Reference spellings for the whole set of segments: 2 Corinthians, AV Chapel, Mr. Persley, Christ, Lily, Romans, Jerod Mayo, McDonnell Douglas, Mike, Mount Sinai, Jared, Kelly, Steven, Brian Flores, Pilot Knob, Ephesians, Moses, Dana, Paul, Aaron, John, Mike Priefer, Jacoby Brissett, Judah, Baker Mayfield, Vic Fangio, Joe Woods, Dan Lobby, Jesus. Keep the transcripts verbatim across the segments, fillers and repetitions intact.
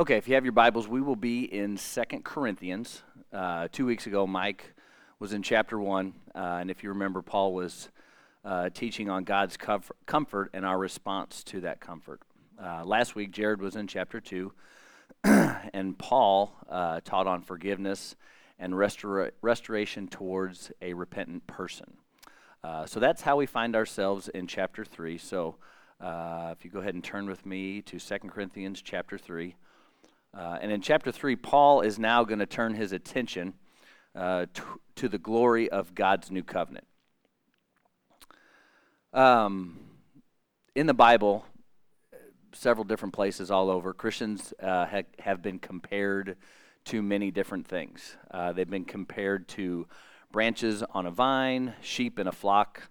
Okay, if you have your Bibles, we will be in Second Corinthians. Uh, two weeks ago, Mike was in chapter one, uh, and if you remember, Paul was uh, teaching on God's comf- comfort and our response to that comfort. Uh, last week, Jared was in chapter two, and Paul uh, taught on forgiveness and restora- restoration towards a repentant person. Uh, so that's how we find ourselves in chapter three. So uh, if you go ahead and turn with me to Second Corinthians chapter three. Uh, and in chapter three, Paul is now going to turn his attention uh, t- to the glory of God's new covenant. Um, in the Bible, several different places all over, Christians uh, ha- have been compared to many different things. Uh, they've been compared to branches on a vine, sheep in a flock,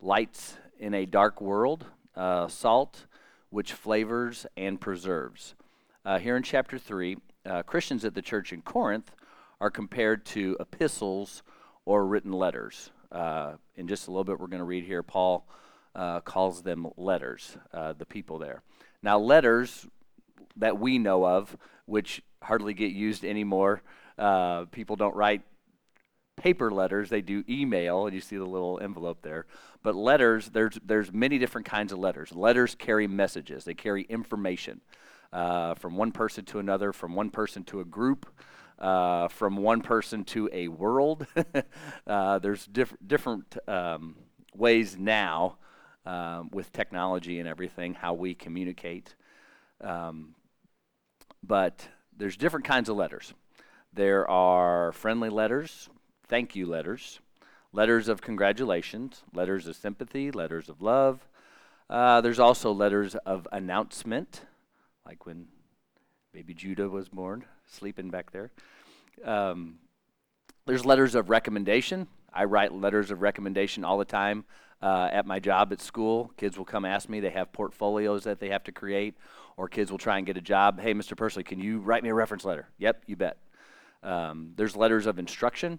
lights in a dark world, uh, salt which flavors and preserves. Uh, here in chapter three, uh, Christians at the church in Corinth are compared to epistles or written letters. Uh, in just a little bit, we're going to read here, Paul uh, calls them letters, uh, the people there. Now, letters that we know of, which hardly get used anymore, uh, people don't write paper letters, they do email, and you see the little envelope there. But letters, there's, there's many different kinds of letters. Letters carry messages, they carry information. Uh, from one person to another, from one person to a group, uh, from one person to a world. uh, there's diff- different um, ways now uh, with technology and everything, how we communicate. Um, but there's different kinds of letters. There are friendly letters, thank you letters, letters of congratulations, letters of sympathy, letters of love. Uh, there's also letters of announcement, like when baby Judah was born, sleeping back there. Um, there's letters of recommendation. I write letters of recommendation all the time uh, at my job at school. Kids will come ask me. They have portfolios that they have to create, or kids will try and get a job. Hey, Mister Persley, can you write me a reference letter? Yep, you bet. Um, there's letters of instruction.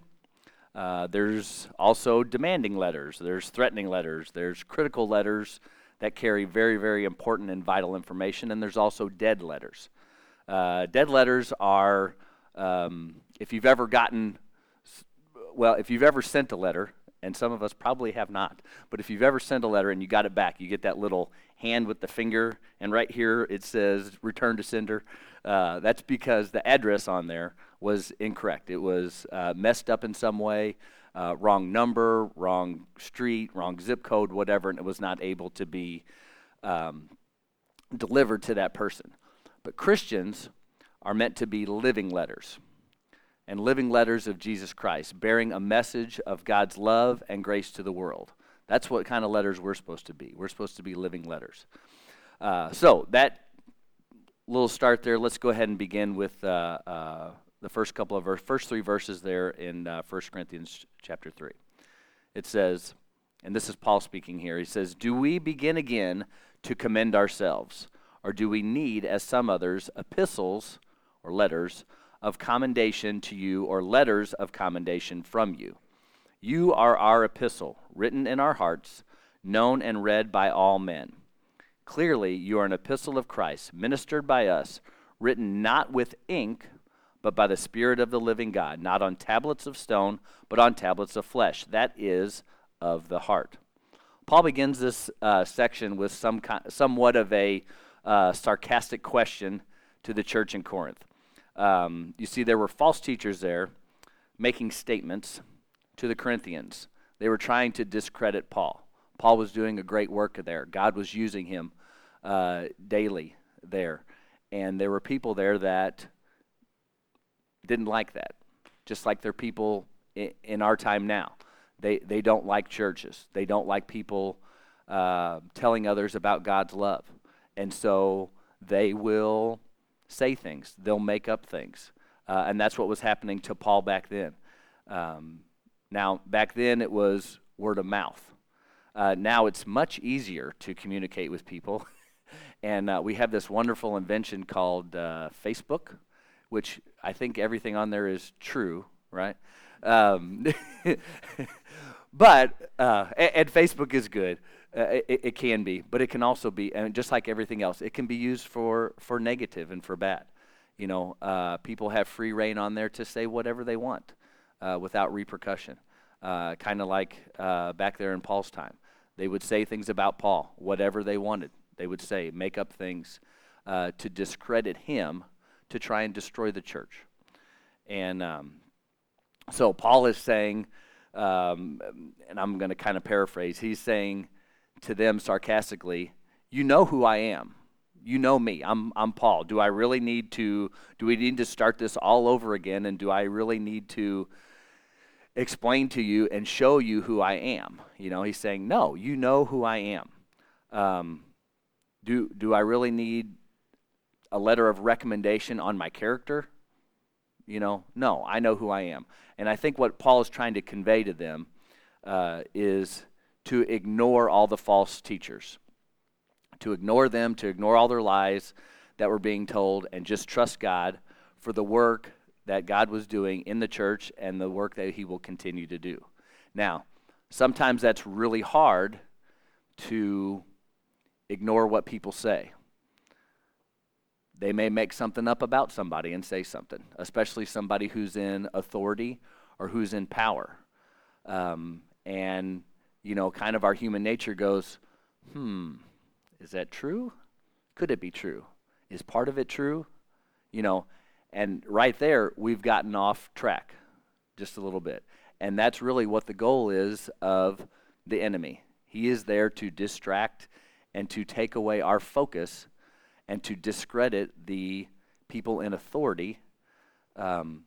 Uh, there's also demanding letters. There's threatening letters. There's critical letters that carry very, very important and vital information, and there's also dead letters. Uh, dead letters are, um, if you've ever gotten, well, if you've ever sent a letter, and some of us probably have not, but if you've ever sent a letter and you got it back, you get that little hand with the finger, and right here it says, return to sender. Uh, that's because the address on there was incorrect. It was uh, messed up in some way. Uh, wrong number, wrong street, wrong zip code, whatever, and it was not able to be um, delivered to that person. But Christians are meant to be living letters, and living letters of Jesus Christ, bearing a message of God's love and grace to the world. That's what kind of letters we're supposed to be. We're supposed to be living letters. Uh, so that little start there, let's go ahead and begin with Uh, uh, the first couple of verse, first three verses there in uh, First Corinthians chapter three. It says, and this is Paul speaking here, he says, "Do we begin again to commend ourselves, or do we need, as some others, epistles or letters of commendation to you, or letters of commendation from you? You are our epistle, written in our hearts, known and read by all men. Clearly, you are an epistle of Christ, ministered by us, written not with ink, but by the Spirit of the living God, not on tablets of stone, but on tablets of flesh, that is, of the heart." Paul begins this uh, section with some kind, somewhat of a uh, sarcastic question to the church in Corinth. Um, you see, there were false teachers there making statements to the Corinthians. They were trying to discredit Paul. Paul was doing a great work there. God was using him uh, daily there. And there were people there that didn't like that, just like there are people I- in our time now. They they don't like churches. They don't like people uh, telling others about God's love. And so they will say things. They'll make up things. Uh, and that's what was happening to Paul back then. Um, now, back then it was word of mouth. Uh, now it's much easier to communicate with people. and uh, we have this wonderful invention called uh, Facebook, which I think everything on there is true, right? Um, but, uh, and, and Facebook is good. Uh, it, it can be, but it can also be, and just like everything else, it can be used for, for negative and for bad. You know, uh, people have free reign on there to say whatever they want uh, without repercussion, uh, kind of like uh, back there in Paul's time. They would say things about Paul, whatever they wanted. They would say, make up things uh, to discredit him, to try and destroy the church. And um, so Paul is saying, um, and I'm going to kind of paraphrase, he's saying to them sarcastically, you know who I am. You know me. I'm I'm Paul. Do I really need to, do we need to start this all over again? And do I really need to explain to you and show you who I am? You know, he's saying, no, you know who I am. Um, do do I really need a letter of recommendation on my character? You know, no, I know who I am. And I think what Paul is trying to convey to them uh, is to ignore all the false teachers. To ignore them, to ignore all their lies that were being told, and just trust God for the work that God was doing in the church and the work that he will continue to do. Now, sometimes that's really hard to ignore what people say. They may make something up about somebody and say something, especially somebody who's in authority or who's in power. Um, and, you know, kind of our human nature goes, hmm, is that true? Could it be true? Is part of it true? You know, and right there, we've gotten off track just a little bit. And that's really what the goal is of the enemy. He is there to distract and to take away our focus and to discredit the people in authority um,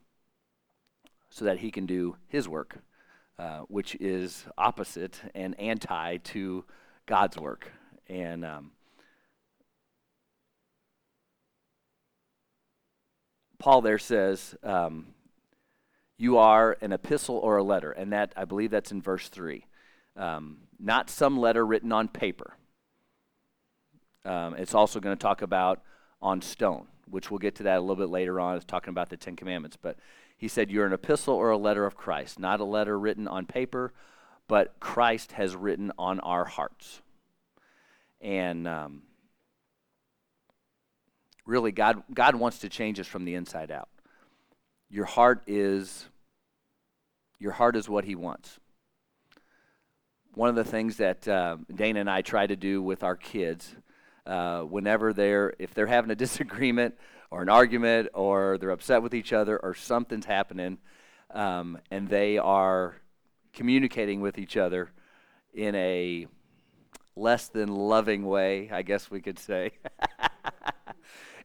so that he can do his work, uh, which is opposite and anti to God's work. And um, Paul there says, um, you are an epistle or a letter. And that, I believe that's in verse three. Um, not some letter written on paper. Um, it's also going to talk about on stone, which we'll get to that a little bit later on. It's talking about the Ten Commandments. But he said, you're an epistle or a letter of Christ. Not a letter written on paper, but Christ has written on our hearts. And um, really, God God wants to change us from the inside out. Your heart is your heart is what He wants. One of the things that uh, Dana and I try to do with our kids, uh, whenever they're if they're having a disagreement or an argument or they're upset with each other or something's happening, um, and they are communicating with each other in a less than loving way, I guess we could say.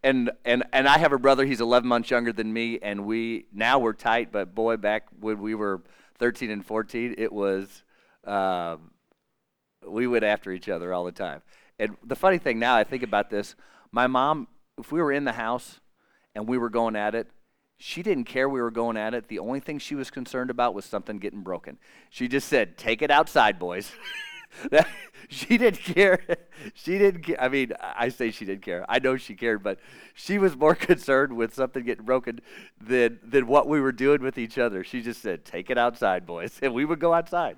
and and and I have a brother, he's eleven months younger than me, and we now we're tight, but boy, back when we were thirteen and fourteen, it was, um, we went after each other all the time. And the funny thing now, I think about this, my mom, if we were in the house and we were going at it, she didn't care we were going at it. The only thing she was concerned about was something getting broken. She just said, take it outside, boys. That, she didn't care. She didn't care. I mean, I say she didn't care. I know she cared, but she was more concerned with something getting broken than than what we were doing with each other. She just said, "Take it outside, boys," and we would go outside.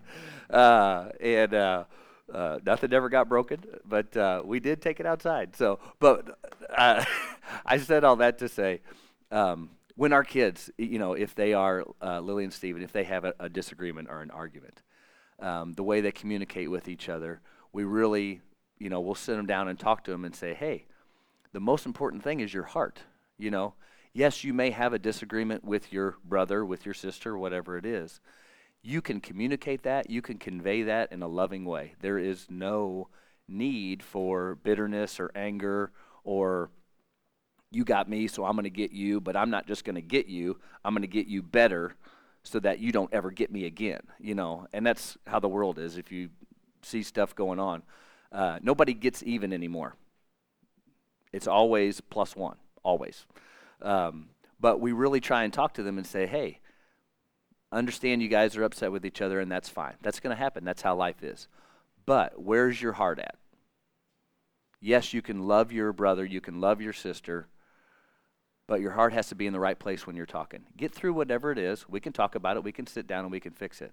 Uh, and uh, uh, nothing ever got broken, but uh, we did take it outside. So, but uh, I said all that to say, um, when our kids, you know, if they are uh, Lily and Steven, if they have a, a disagreement or an argument. Um, the way they communicate with each other, we really, you know, we'll sit them down and talk to them and say, hey, the most important thing is your heart, you know. Yes, you may have a disagreement with your brother, with your sister, whatever it is. You can communicate that. You can convey that in a loving way. There is no need for bitterness or anger or you got me, so I'm going to get you, but I'm not just going to get you. I'm going to get you better, so that you don't ever get me again, you know. And that's how the world is. If you see stuff going on, uh, nobody gets even anymore. It's always plus one, always. Um, but we really try and talk to them and say, hey, understand you guys are upset with each other, and that's fine. That's going to happen. That's how life is. But where's your heart at? Yes, you can love your brother, you can love your sister, but your heart has to be in the right place when you're talking. Get through whatever it is. We can talk about it. We can sit down and we can fix it.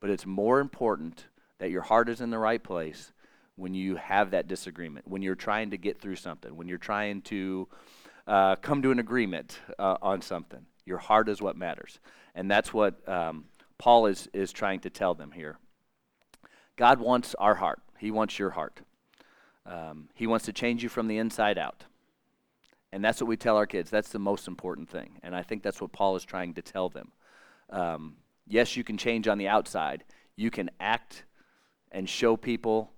But it's more important that your heart is in the right place when you have that disagreement, when you're trying to get through something, when you're trying to uh, come to an agreement uh, on something. Your heart is what matters. And that's what um, Paul is, is trying to tell them here. God wants our heart. He wants your heart. Um, he wants to change you from the inside out. And that's what we tell our kids. That's the most important thing. And I think that's what Paul is trying to tell them. Um, yes, you can change on the outside. You can act and show people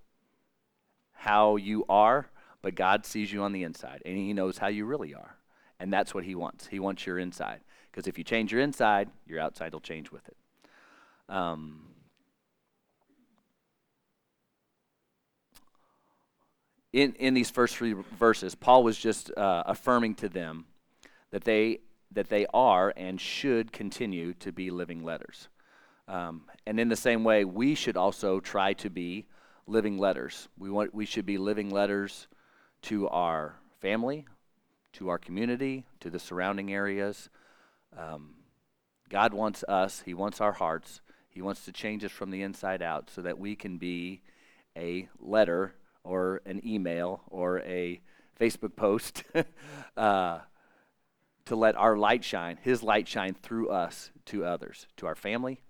how you are, but God sees you on the inside, and he knows how you really are. And that's what he wants. He wants your inside. Because if you change your inside, your outside will change with it. Um, in in these first three verses, Paul was just uh, affirming to them that they that they are and should continue to be living letters. Um, and in the same way, we should also try to be living letters. We want we should be living letters to our family, to our community, to the surrounding areas. Um, God wants us. He wants our hearts. He wants to change us from the inside out so that we can be a letter or an email or a Facebook post uh, to let our light shine, his light shine through us to others, to our family,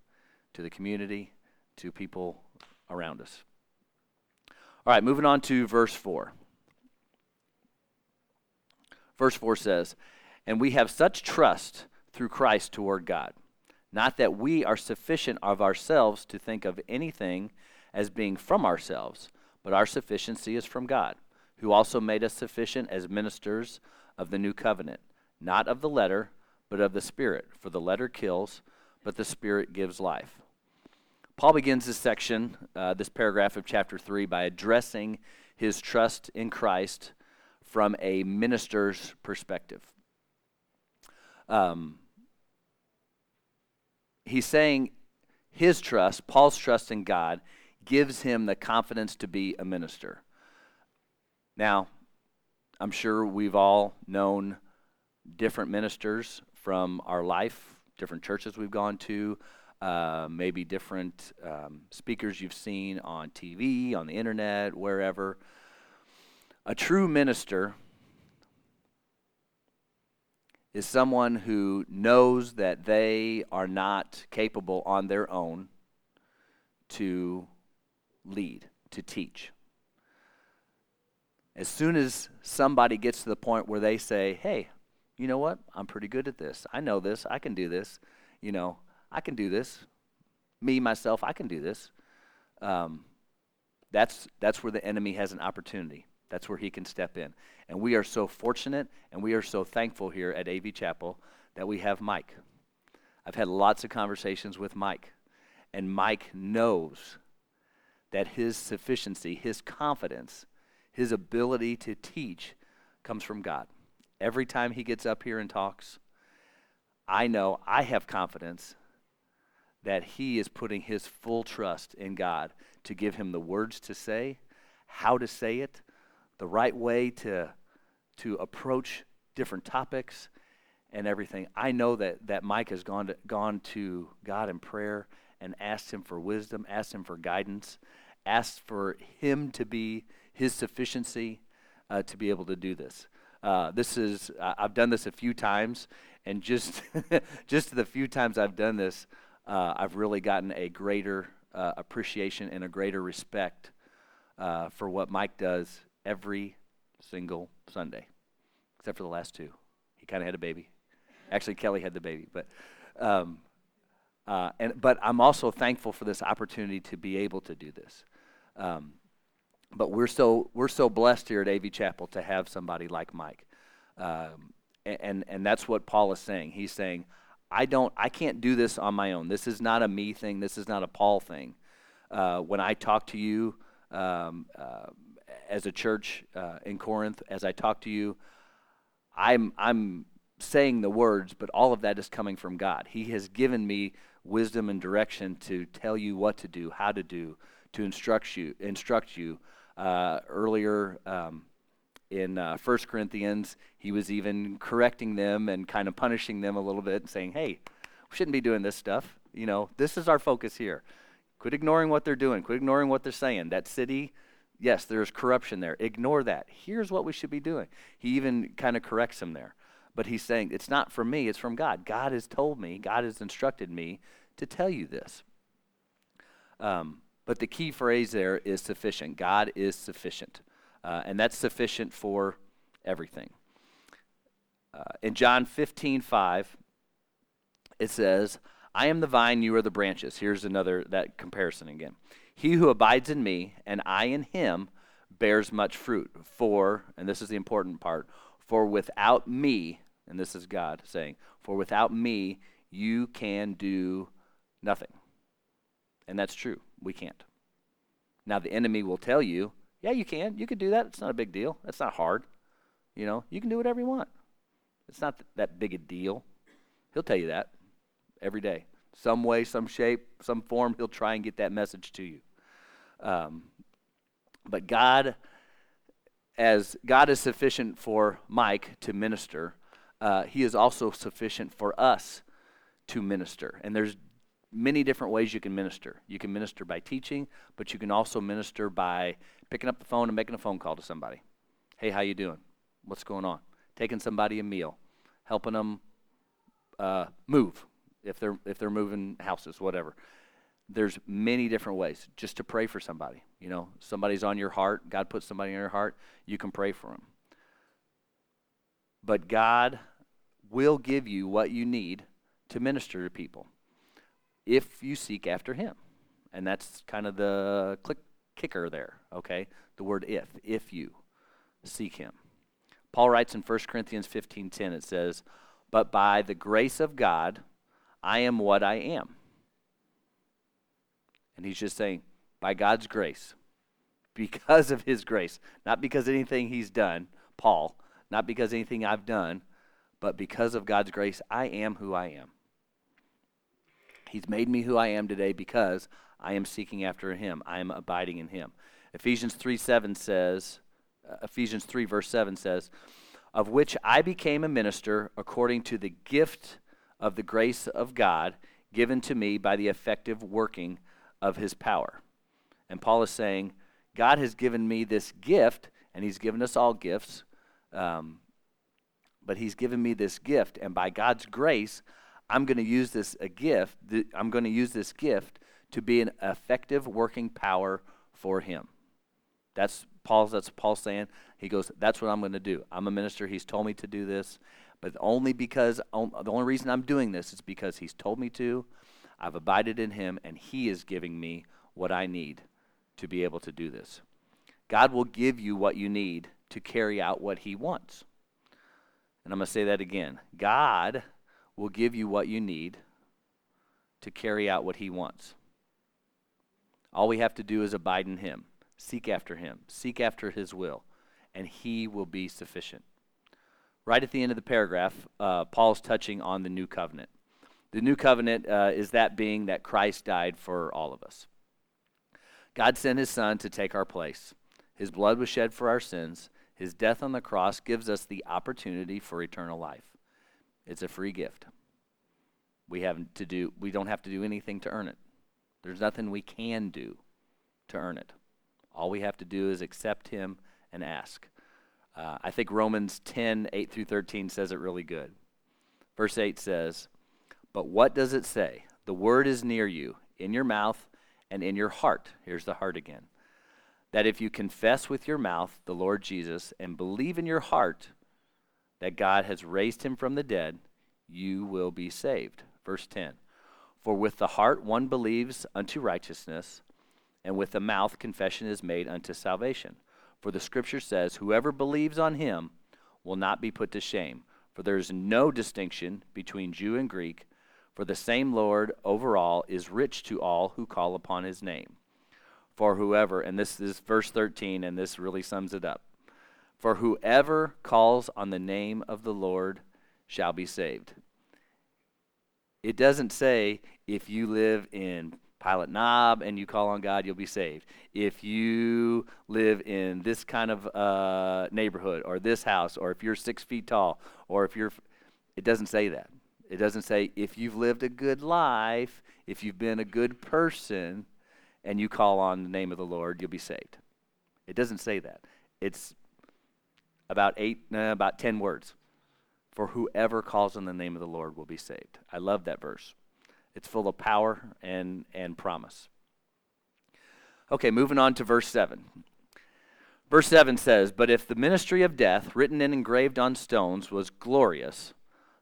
to the community, to people around us. All right, moving on to verse four. Verse four says, "And we have such trust through Christ toward God, not that we are sufficient of ourselves to think of anything as being from ourselves, but our sufficiency is from God, who also made us sufficient as ministers of the new covenant, not of the letter, but of the Spirit. For the letter kills, but the Spirit gives life." Paul begins this section, uh, this paragraph of chapter three, by addressing his trust in Christ from a minister's perspective. Um, he's saying his trust, Paul's trust in God, gives him the confidence to be a minister. Now, I'm sure we've all known different ministers from our life, different churches we've gone to, uh, maybe different um, speakers you've seen on T V, on the internet, wherever. A true minister is someone who knows that they are not capable on their own to lead, to teach. As soon as somebody gets to the point where they say, "Hey, you know what? I'm pretty good at this. I know this. I can do this. You know, I can do this. Me, myself, I can do this." Um, that's that's where the enemy has an opportunity. That's where he can step in. And we are so fortunate and we are so thankful here at A V Chapel that we have Mike. I've had lots of conversations with Mike, and Mike knows that his sufficiency, his confidence, his ability to teach comes from God. Every time he gets up here and talks, I know I have confidence that he is putting his full trust in God to give him the words to say, how to say it, the right way to to approach different topics and everything. I know that, that Mike has gone to, gone to God in prayer and asked him for wisdom, asked him for guidance, asked for him to be his sufficiency uh, to be able to do this. Uh, this is uh, I've done this a few times, and just just the few times I've done this, uh, I've really gotten a greater uh, appreciation and a greater respect uh, for what Mike does every single Sunday, except for the last two. He kind of had a baby. Actually, Kelly had the baby. But um, uh, and but I'm also thankful for this opportunity to be able to do this. Um, but we're so we're so blessed here at A V Chapel to have somebody like Mike, um, and and that's what Paul is saying. He's saying, I don't, I can't do this on my own. This is not a me thing. This is not a Paul thing. Uh, when I talk to you. Um, uh, as a church uh, in Corinth, as I talk to you, I'm I'm saying the words, but all of that is coming from God. He has given me wisdom and direction to tell you what to do, how to do, to instruct you. Instruct you. Uh, earlier um, in uh, First Corinthians, he was even correcting them and kind of punishing them a little bit and saying, "Hey, we shouldn't be doing this stuff. You know, this is our focus here. Quit ignoring what they're doing. Quit ignoring what they're saying. That city Yes, there's corruption there. Ignore that. Here's what we should be doing. He even kind of corrects him there. But he's saying, it's not from me, it's from God. God has told me, God has instructed me to tell you this. Um, but the key phrase there is sufficient. God is sufficient. Uh, and that's sufficient for everything. Uh, in John fifteen five, it says, I am the vine, you are the branches. Here's another, that comparison again. He who abides in me and I in him bears much fruit. For, and this is the important part, for without me, and this is God saying, for without me you can do nothing. And that's true. We can't. Now the enemy will tell you, yeah, you can. You can do that. It's not a big deal. That's not hard. You know, you can do whatever you want. It's not that big a deal. He'll tell you that every day. Some way, some shape, some form, he'll try and get that message to you. Um, but God, as God is sufficient for Mike to minister, uh, he is also sufficient for us to minister. And there's many different ways you can minister. You can minister by teaching, but you can also minister by picking up the phone and making a phone call to somebody. Hey, how you doing? What's going on? Taking somebody a meal, helping them uh, move. If they're if they're moving houses, whatever. There's many different ways just to pray for somebody. You know, somebody's on your heart. God puts somebody on your heart. You can pray for them. But God will give you what you need to minister to people if you seek after him. And that's kind of the click kicker there, okay? The word if, if you seek him. Paul writes in First Corinthians fifteen ten, it says, but by the grace of God, I am what I am. And he's just saying, by God's grace, because of his grace, not because anything he's done, Paul, not because anything I've done, but because of God's grace, I am who I am. He's made me who I am today because I am seeking after him. I am abiding in him. Ephesians three seven says, uh, Ephesians three verse seven says, of which I became a minister according to the gift of the grace of God given to me by the effective working of his power. And Paul is saying, God has given me this gift, and he's given us all gifts, um, but he's given me this gift, and by God's grace, I'm going to use this a gift. Th- I'm going to use this gift to be an effective working power for him. That's Paul's. That's Paul saying. He goes, that's what I'm going to do. I'm a minister. He's told me to do this. But only because, on, the only reason I'm doing this is because he's told me to, I've abided in him, and he is giving me what I need to be able to do this. God will give you what you need to carry out what he wants. And I'm going to say that again. God will give you what you need to carry out what he wants. All we have to do is abide in him, seek after him, seek after his will, and he will be sufficient. Right at the end of the paragraph, uh, Paul's touching on the new covenant. The new covenant uh, is that being that Christ died for all of us. God sent his son to take our place. His blood was shed for our sins. His death on the cross gives us the opportunity for eternal life. It's a free gift. We have to do. We don't have to do anything to earn it. There's nothing we can do to earn it. All we have to do is accept him and ask. Uh, I think Romans ten, eight through thirteen says it really good. Verse eight says, but what does it say? The word is near you, in your mouth and in your heart. Here's the heart again. That if you confess with your mouth the Lord Jesus and believe in your heart that God has raised him from the dead, you will be saved. Verse ten, for with the heart one believes unto righteousness, and with the mouth confession is made unto salvation. For the scripture says, whoever believes on him will not be put to shame. For there is no distinction between Jew and Greek. For the same Lord over all is rich to all who call upon his name. For whoever, and this is verse thirteen, and this really sums it up. For whoever calls on the name of the Lord shall be saved. It doesn't say if you live in Pilot Knob and you call on God, you'll be saved. If you live in this kind of uh, neighborhood or this house, or if you're six feet tall, or if you're, it doesn't say that. It doesn't say if you've lived a good life, if you've been a good person, and you call on the name of the Lord, you'll be saved. It doesn't say that. It's about eight, no, about ten words. For whoever calls on the name of the Lord will be saved. I love that verse. It's full of power and, and promise. Okay, moving on to verse seven. Verse seven says, "But if the ministry of death, written and engraved on stones, was glorious,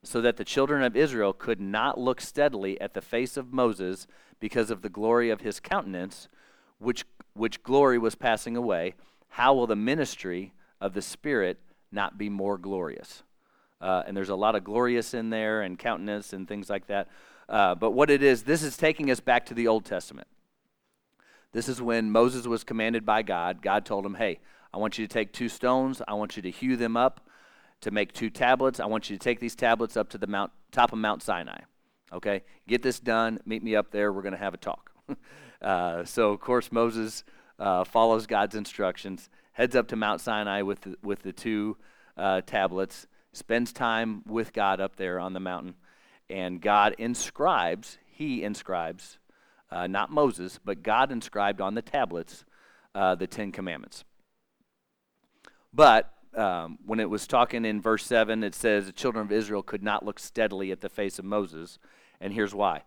so that the children of Israel could not look steadily at the face of Moses because of the glory of his countenance, which which glory was passing away, how will the ministry of the Spirit not be more glorious?" Uh, and there's a lot of glorious in there and countenance and things like that. Uh, but what it is, this is taking us back to the Old Testament. This is when Moses was commanded by God. God told him, hey, I want you to take two stones. I want you to hew them up to make two tablets. I want you to take these tablets up to the mount, top of Mount Sinai. Okay? Get this done. Meet me up there. We're going to have a talk. uh, so, of course, Moses uh, follows God's instructions, heads up to Mount Sinai with the, with the two uh, tablets, spends time with God up there on the mountain, and God inscribes, he inscribes, uh, not Moses, but God inscribed on the tablets uh, the Ten Commandments. But um, when it was talking in verse seven, it says the children of Israel could not look steadily at the face of Moses, and here's why.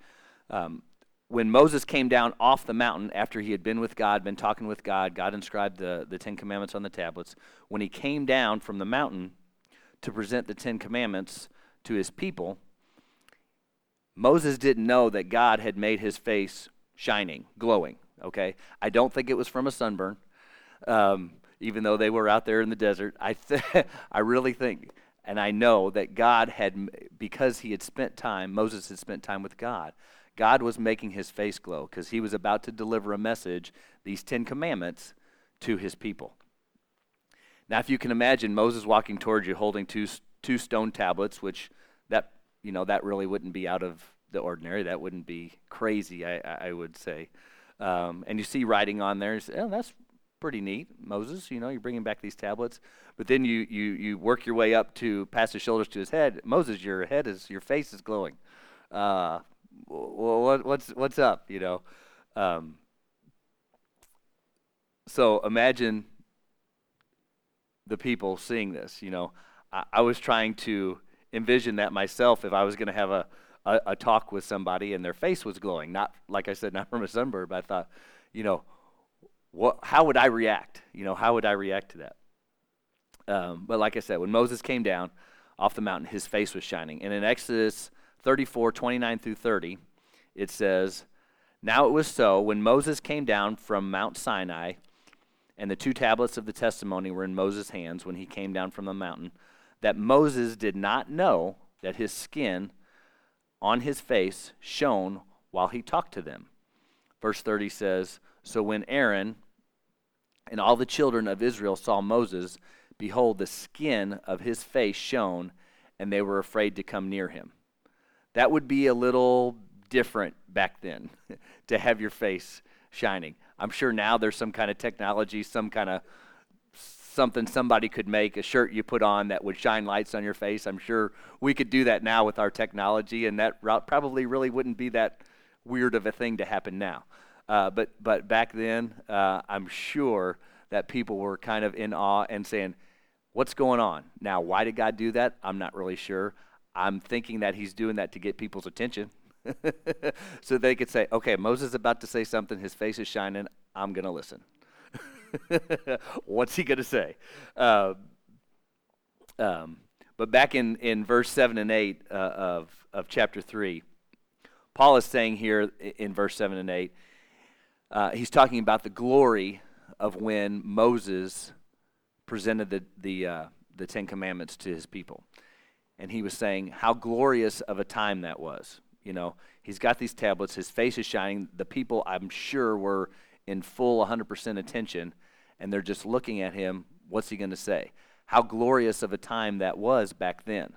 Um, when Moses came down off the mountain after he had been with God, been talking with God, God inscribed the, the Ten Commandments on the tablets. When he came down from the mountain to present the Ten Commandments to his people, Moses didn't know that God had made his face shining, glowing, okay? I don't think it was from a sunburn, um, even though they were out there in the desert. I th- I really think, and I know that God had, because he had spent time, Moses had spent time with God, God was making his face glow because he was about to deliver a message, these Ten Commandments, to his people. Now, if you can imagine Moses walking towards you holding two two stone tablets, which that, you know, that really wouldn't be out of the ordinary. That wouldn't be crazy, I, I would say. Um, and you see writing on there. You say, oh, that's pretty neat, Moses. You know, you're bringing back these tablets. But then you you you work your way up to past his shoulders to his head. Moses, your head is your face is glowing. Uh, what what's what's up? You know. Um, so imagine the people seeing this. You know, I, I was trying to envision that myself if I was going to have a, a, a talk with somebody and their face was glowing. Not, like I said, not from a sunburn, but I thought, you know, what? How would I react? You know, how would I react to that? Um, but like I said, when Moses came down off the mountain, his face was shining. And in Exodus thirty-four, twenty-nine through thirty, it says, "Now it was so, when Moses came down from Mount Sinai, and the two tablets of the testimony were in Moses' hands when he came down from the mountain, that Moses did not know that his skin on his face shone while he talked to them." Verse thirty says, "So when Aaron and all the children of Israel saw Moses, behold, the skin of his face shone, and they were afraid to come near him." That would be a little different back then, to have your face shining. I'm sure now there's some kind of technology, some kind of something somebody could make, a shirt you put on that would shine lights on your face. I'm sure we could do that now with our technology, and that probably really wouldn't be that weird of a thing to happen now. Uh, but but back then, uh, I'm sure that people were kind of in awe and saying, what's going on? Now, why did God do that? I'm not really sure. I'm thinking that he's doing that to get people's attention. So they could say, okay, Moses is about to say something, his face is shining, I'm going to listen. What's he going to say? Uh, um, but back in, in verse seven and eight uh, of, of chapter three, Paul is saying here in verse seven and eight, uh, he's talking about the glory of when Moses presented the, the, uh, the Ten Commandments to his people. And he was saying how glorious of a time that was. You know, he's got these tablets, his face is shining, the people I'm sure were in full one hundred percent attention, and they're just looking at him, what's he going to say? How glorious of a time that was back then.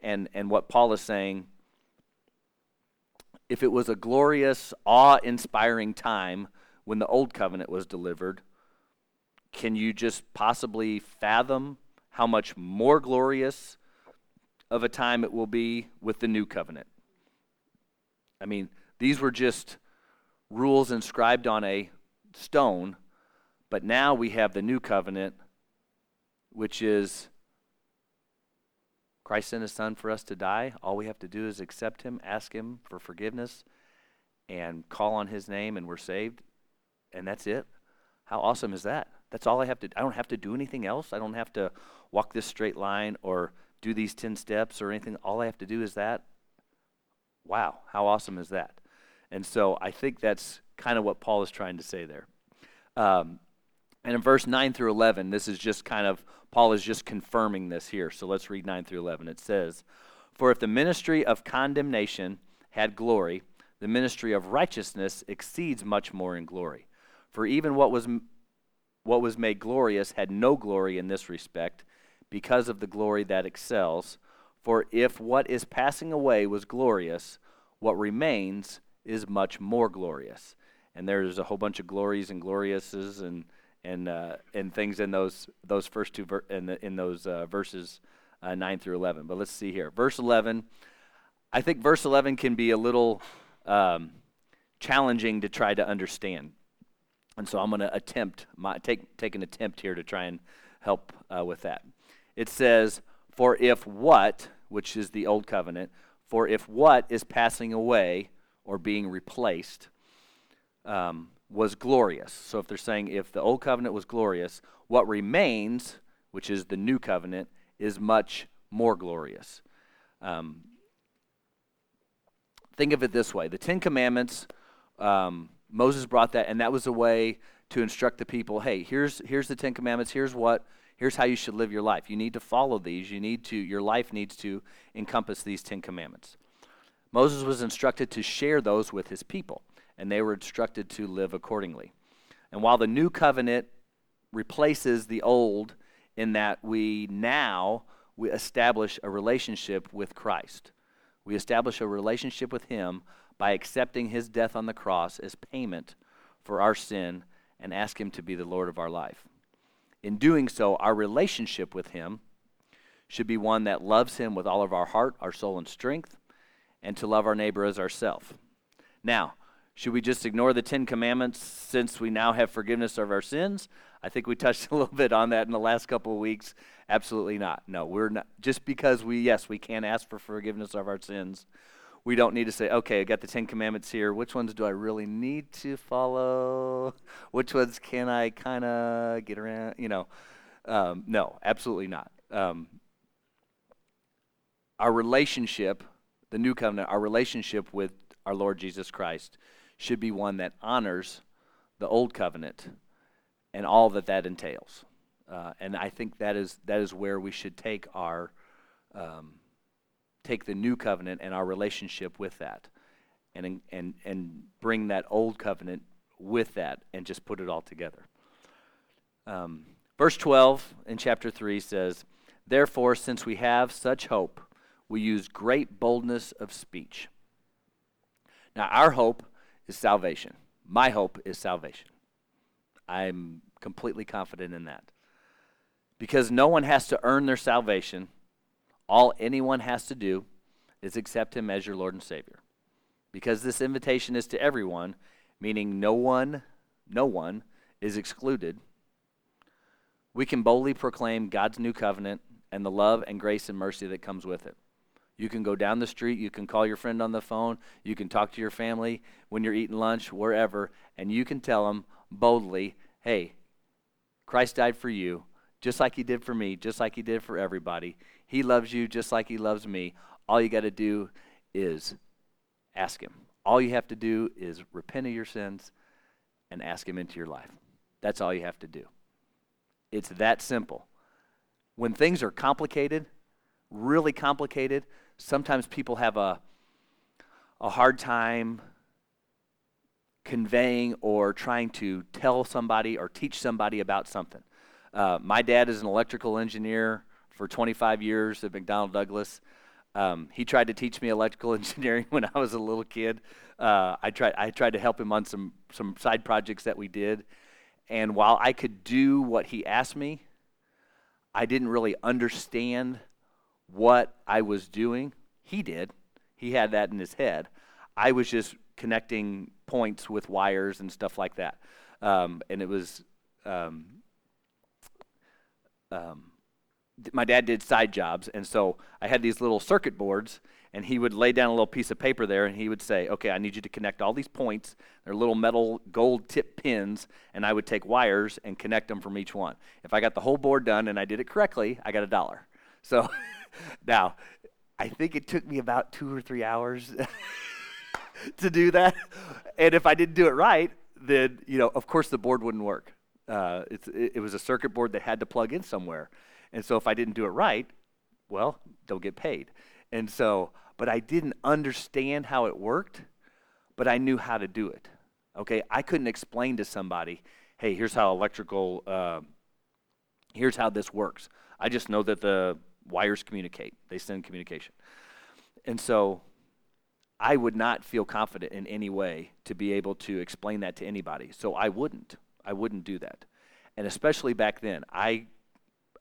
And and what Paul is saying, if it was a glorious, awe-inspiring time when the Old Covenant was delivered, can you just possibly fathom how much more glorious of a time it will be with the New Covenant? I mean, these were just rules inscribed on a stone, But now we have the new covenant, which is Christ sent his son for us to die. All we have to do is accept him, ask him for forgiveness, and call on his name, and we're saved. And that's it. How awesome is that? That's all I have to do. I don't have to do anything else. I don't have to walk this straight line or do these ten steps or anything. All I have to do is that. Wow, how awesome is that? And so I think that's kind of what Paul is trying to say there. Um, and in verse nine through eleven, this is just kind of, Paul is just confirming this here. So let's read nine through eleven. It says, "For if the ministry of condemnation had glory, the ministry of righteousness exceeds much more in glory. For even what was what was made glorious had no glory in this respect, because of the glory that excels. For if what is passing away was glorious, what remains is much more glorious." And there's a whole bunch of glories and gloriouses and and uh, and things in those those first two ver- in the, in those uh, verses uh, nine through eleven. But let's see here, verse eleven. I think verse eleven can be a little um, challenging to try to understand, and so I'm going to attempt my take take an attempt here to try and help uh, with that. It says, "For if what," which is the old covenant, "for if what is passing away or being replaced um, was glorious." So if they're saying if the old covenant was glorious, what remains, which is the new covenant, is much more glorious. Um, think of it this way. The Ten Commandments, um, Moses brought that, and that was a way to instruct the people, hey, here's here's the Ten Commandments, here's what, here's how you should live your life. You need to follow these. You need to, your life needs to encompass these Ten Commandments. Moses was instructed to share those with his people, and they were instructed to live accordingly. And while the new covenant replaces the old in that we now we establish a relationship with Christ. We establish a relationship with him by accepting his death on the cross as payment for our sin and ask him to be the Lord of our life. In doing so, our relationship with him should be one that loves him with all of our heart, our soul, and strength, and to love our neighbor as ourselves. Now, should we just ignore the Ten Commandments since we now have forgiveness of our sins? I think we touched a little bit on that in the last couple of weeks. Absolutely not. No, we're not. Just because we, yes, we can ask for forgiveness of our sins, we don't need to say, okay, I got the Ten Commandments here. Which ones do I really need to follow? Which ones can I kind of get around? You know, um, no, absolutely not. Um, our relationship, the new covenant, our relationship with our Lord Jesus Christ should be one that honors the old covenant and all that that entails. Uh, and I think that is that is where we should take our um take the new covenant and our relationship with that, and and and bring that old covenant with that, and just put it all together. Um, verse twelve in chapter three says, "Therefore, since we have such hope, we use great boldness of speech." Now, our hope is salvation. My hope is salvation. I'm completely confident in that. Because no one has to earn their salvation. All anyone has to do is accept him as your Lord and Savior. Because this invitation is to everyone, meaning no one, no one is excluded, we can boldly proclaim God's new covenant and the love and grace and mercy that comes with it. You can go down the street, you can call your friend on the phone, you can talk to your family when you're eating lunch, wherever, and you can tell them boldly, hey, Christ died for you, just like he did for me, just like he did for everybody. He loves you just like he loves me. All you got to do is ask him. All you have to do is repent of your sins and ask him into your life. That's all you have to do. It's that simple. When things are complicated, really complicated, sometimes people have a, a hard time conveying or trying to tell somebody or teach somebody about something. Uh, my dad is an electrical engineer for twenty-five years at McDonnell Douglas. Um, he tried to teach me electrical engineering when I was a little kid. Uh, I tried I tried to help him on some, some side projects that we did. And while I could do what he asked me, I didn't really understand what I was doing. He did. He had that in his head. I was just connecting points with wires and stuff like that. Um, and it was um, um, my dad did side jobs, and so I had these little circuit boards, and he would lay down a little piece of paper there, and he would say, okay, I need you to connect all these points. They're little metal gold tip pins, and I would take wires and connect them from each one. If I got the whole board done and I did it correctly, I got a dollar. So now, I think it took me about two or three hours to do that. And if I didn't do it right, then, you know, of course the board wouldn't work. Uh, it's, it, it was a circuit board that had to plug in somewhere. And so if I didn't do it right, well, don't get paid. And so, but I didn't understand how it worked, but I knew how to do it. Okay, I couldn't explain to somebody, hey, here's how electrical, uh, here's how this works. I just know that the wires communicate. They send communication. And so I would not feel confident in any way to be able to explain that to anybody. So I wouldn't. I wouldn't do that. And especially back then, I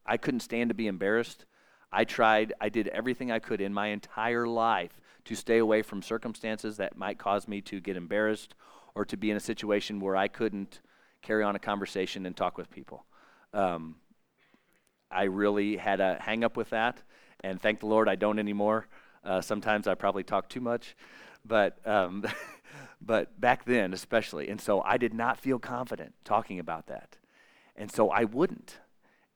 I couldn't stand to be embarrassed. I tried, I did everything I could in my entire life to stay away from circumstances that might cause me to get embarrassed or to be in a situation where I couldn't carry on a conversation and talk with people. Um, I really had a hang up with that, and thank the Lord I don't anymore. Uh, sometimes I probably talk too much, but um, but back then especially. And so I did not feel confident talking about that. And so I wouldn't.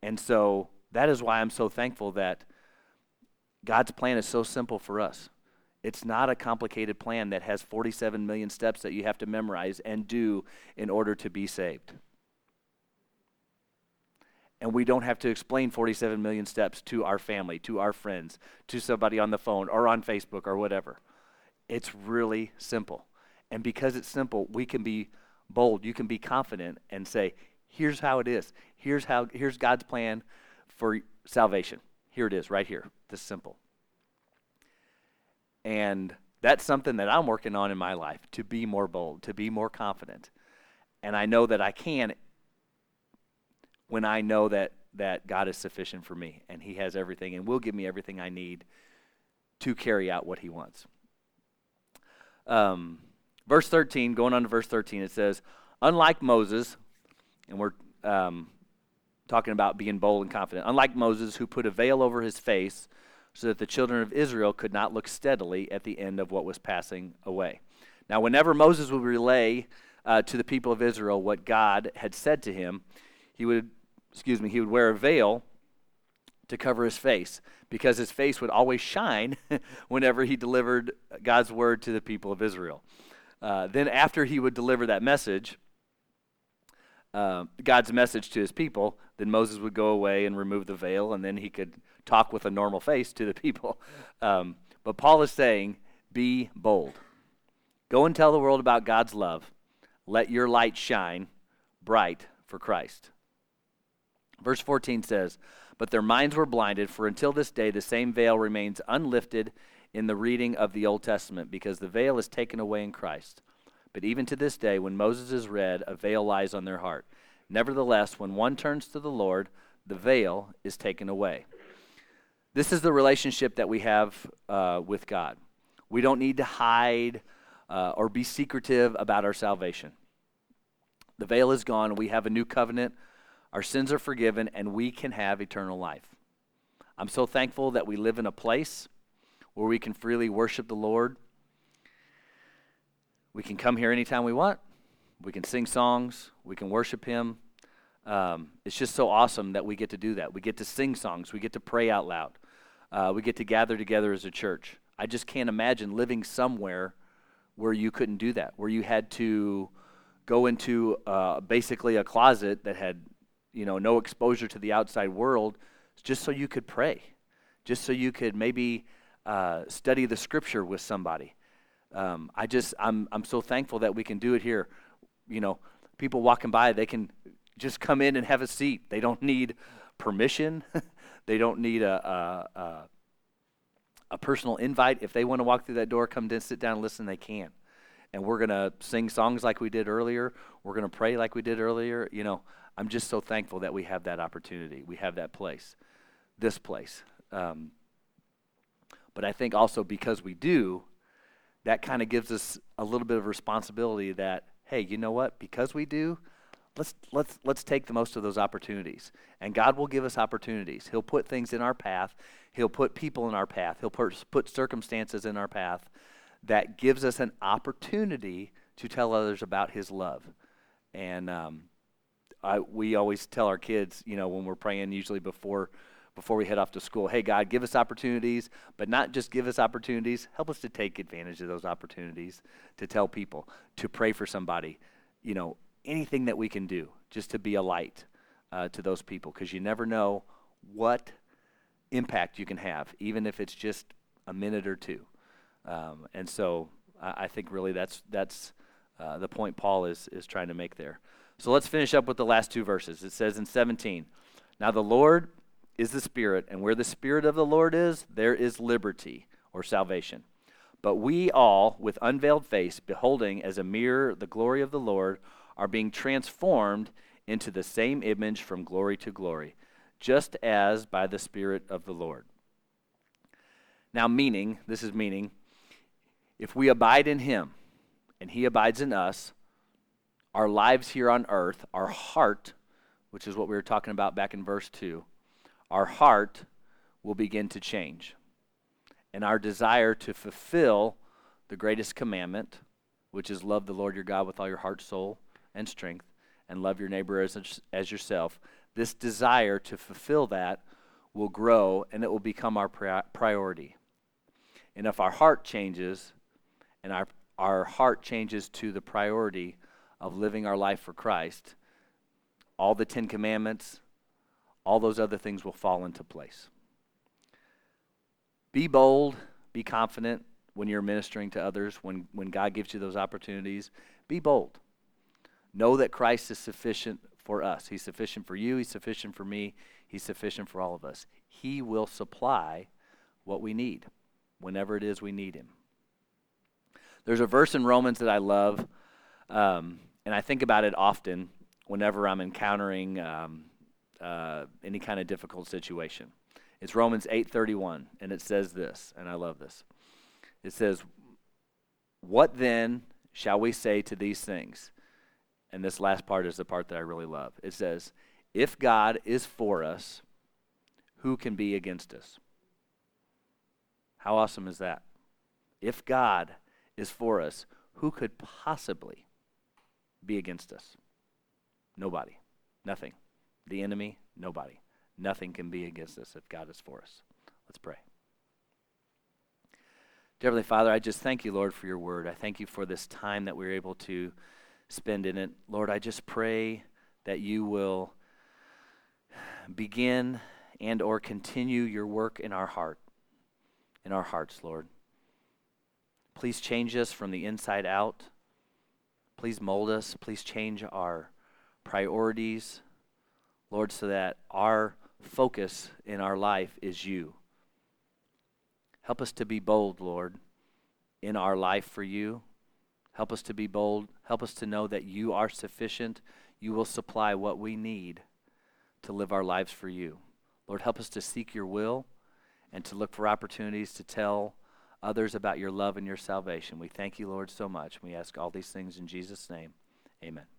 And so that is why I'm so thankful that God's plan is so simple for us. It's not a complicated plan that has forty-seven million steps that you have to memorize and do in order to be saved. And we don't have to explain forty-seven million steps to our family, to our friends, to somebody on the phone or on Facebook or whatever. It's really simple. And because it's simple, we can be bold. You can be confident and say, here's how it is. Here's how. Here's God's plan for salvation. Here it is, right here. This simple. And that's something that I'm working on in my life, to be more bold, to be more confident. And I know that I can when I know that, that God is sufficient for me and he has everything and will give me everything I need to carry out what he wants. Um, verse thirteen, going on to verse thirteen, it says, unlike Moses, and we're um, talking about being bold and confident, unlike Moses, who put a veil over his face so that the children of Israel could not look steadily at the end of what was passing away. Now, whenever Moses would relay uh, to the people of Israel what God had said to him, he would, excuse me, he would wear a veil to cover his face, because his face would always shine whenever he delivered God's word to the people of Israel. Uh, then after he would deliver that message, uh, God's message to his people, then Moses would go away and remove the veil, and then he could talk with a normal face to the people. Um, but Paul is saying, be bold. Go and tell the world about God's love. Let your light shine bright for Christ. Verse fourteen says, but their minds were blinded, for until this day the same veil remains unlifted in the reading of the Old Testament, because the veil is taken away in Christ. But even to this day, when Moses is read, a veil lies on their heart. Nevertheless, when one turns to the Lord, the veil is taken away. This is the relationship that we have uh, with God. We don't need to hide uh, or be secretive about our salvation. The veil is gone. We have a new covenant. Our sins are forgiven, and we can have eternal life. I'm so thankful that we live in a place where we can freely worship the Lord. We can come here anytime we want. We can sing songs. We can worship him. Um, it's just so awesome that we get to do that. We get to sing songs. We get to pray out loud. Uh, we get to gather together as a church. I just can't imagine living somewhere where you couldn't do that, where you had to go into uh, basically a closet that had, you know, no exposure to the outside world, just so you could pray, just so you could maybe uh, study the scripture with somebody. Um, I just, I'm I'm so thankful that we can do it here. You know, people walking by, they can just come in and have a seat. They don't need permission. They don't need a, a, a, a personal invite. If they want to walk through that door, come in, sit down, and listen, they can. And we're going to sing songs like we did earlier. We're going to pray like we did earlier, you know. I'm just so thankful that we have that opportunity. We have that place, this place. Um, but I think also because we do, that kind of gives us a little bit of responsibility that, hey, you know what? Because we do, Let's let's let's take the most of those opportunities. And God will give us opportunities. He'll put things in our path. He'll put people in our path. He'll put circumstances in our path that gives us an opportunity to tell others about His love. And um, I, we always tell our kids, you know, when we're praying, usually before before we head off to school, hey, God, give us opportunities, but not just give us opportunities. Help us to take advantage of those opportunities, to tell people, to pray for somebody, you know, anything that we can do just to be a light uh, to those people, because you never know what impact you can have, even if it's just a minute or two. Um, and so I, I think really that's that's uh, the point Paul is is trying to make there. So let's finish up with the last two verses. It says in seventeen, now the Lord is the Spirit, and where the Spirit of the Lord is, there is liberty or salvation. But we all, with unveiled face, beholding as a mirror the glory of the Lord, are being transformed into the same image from glory to glory, just as by the Spirit of the Lord. Now meaning, this is meaning, if we abide in Him and He abides in us, our lives here on earth, our heart, which is what we were talking about back in verse two, our heart will begin to change. And our desire to fulfill the greatest commandment, which is love the Lord your God with all your heart, soul, and strength, and love your neighbor as, as yourself, this desire to fulfill that will grow, and it will become our pri- priority. And if our heart changes, and our our heart changes to the priority of living our life for Christ, all the Ten Commandments, all those other things will fall into place. Be bold, be confident when you're ministering to others, when, when God gives you those opportunities. Be bold. Know that Christ is sufficient for us. He's sufficient for you. He's sufficient for me. He's sufficient for all of us. He will supply what we need, whenever it is we need Him. There's a verse in Romans that I love, um, and I think about it often whenever I'm encountering um, uh, any kind of difficult situation. It's Romans eight thirty-one, and it says this, and I love this. It says, "What then shall we say to these things?" And this last part is the part that I really love. It says, "If God is for us, who can be against us?" How awesome is that? If God is for us, who could possibly be against us? Nobody. Nothing. The enemy, nobody. Nothing can be against us if God is for us. Let's pray. Dear Heavenly Father, I just thank you, Lord, for your word. I thank you for this time that we were able to spend in it. Lord, I just pray that you will begin and or continue your work in our heart. In our hearts, Lord. Please change us from the inside out. Please mold us. Please change our priorities, Lord, so that our focus in our life is you. Help us to be bold, Lord, in our life for you. Help us to be bold. Help us to know that you are sufficient. You will supply what we need to live our lives for you. Lord, help us to seek your will and to look for opportunities to tell others about your love and your salvation. We thank you, Lord, so much. We ask all these things in Jesus' name. Amen.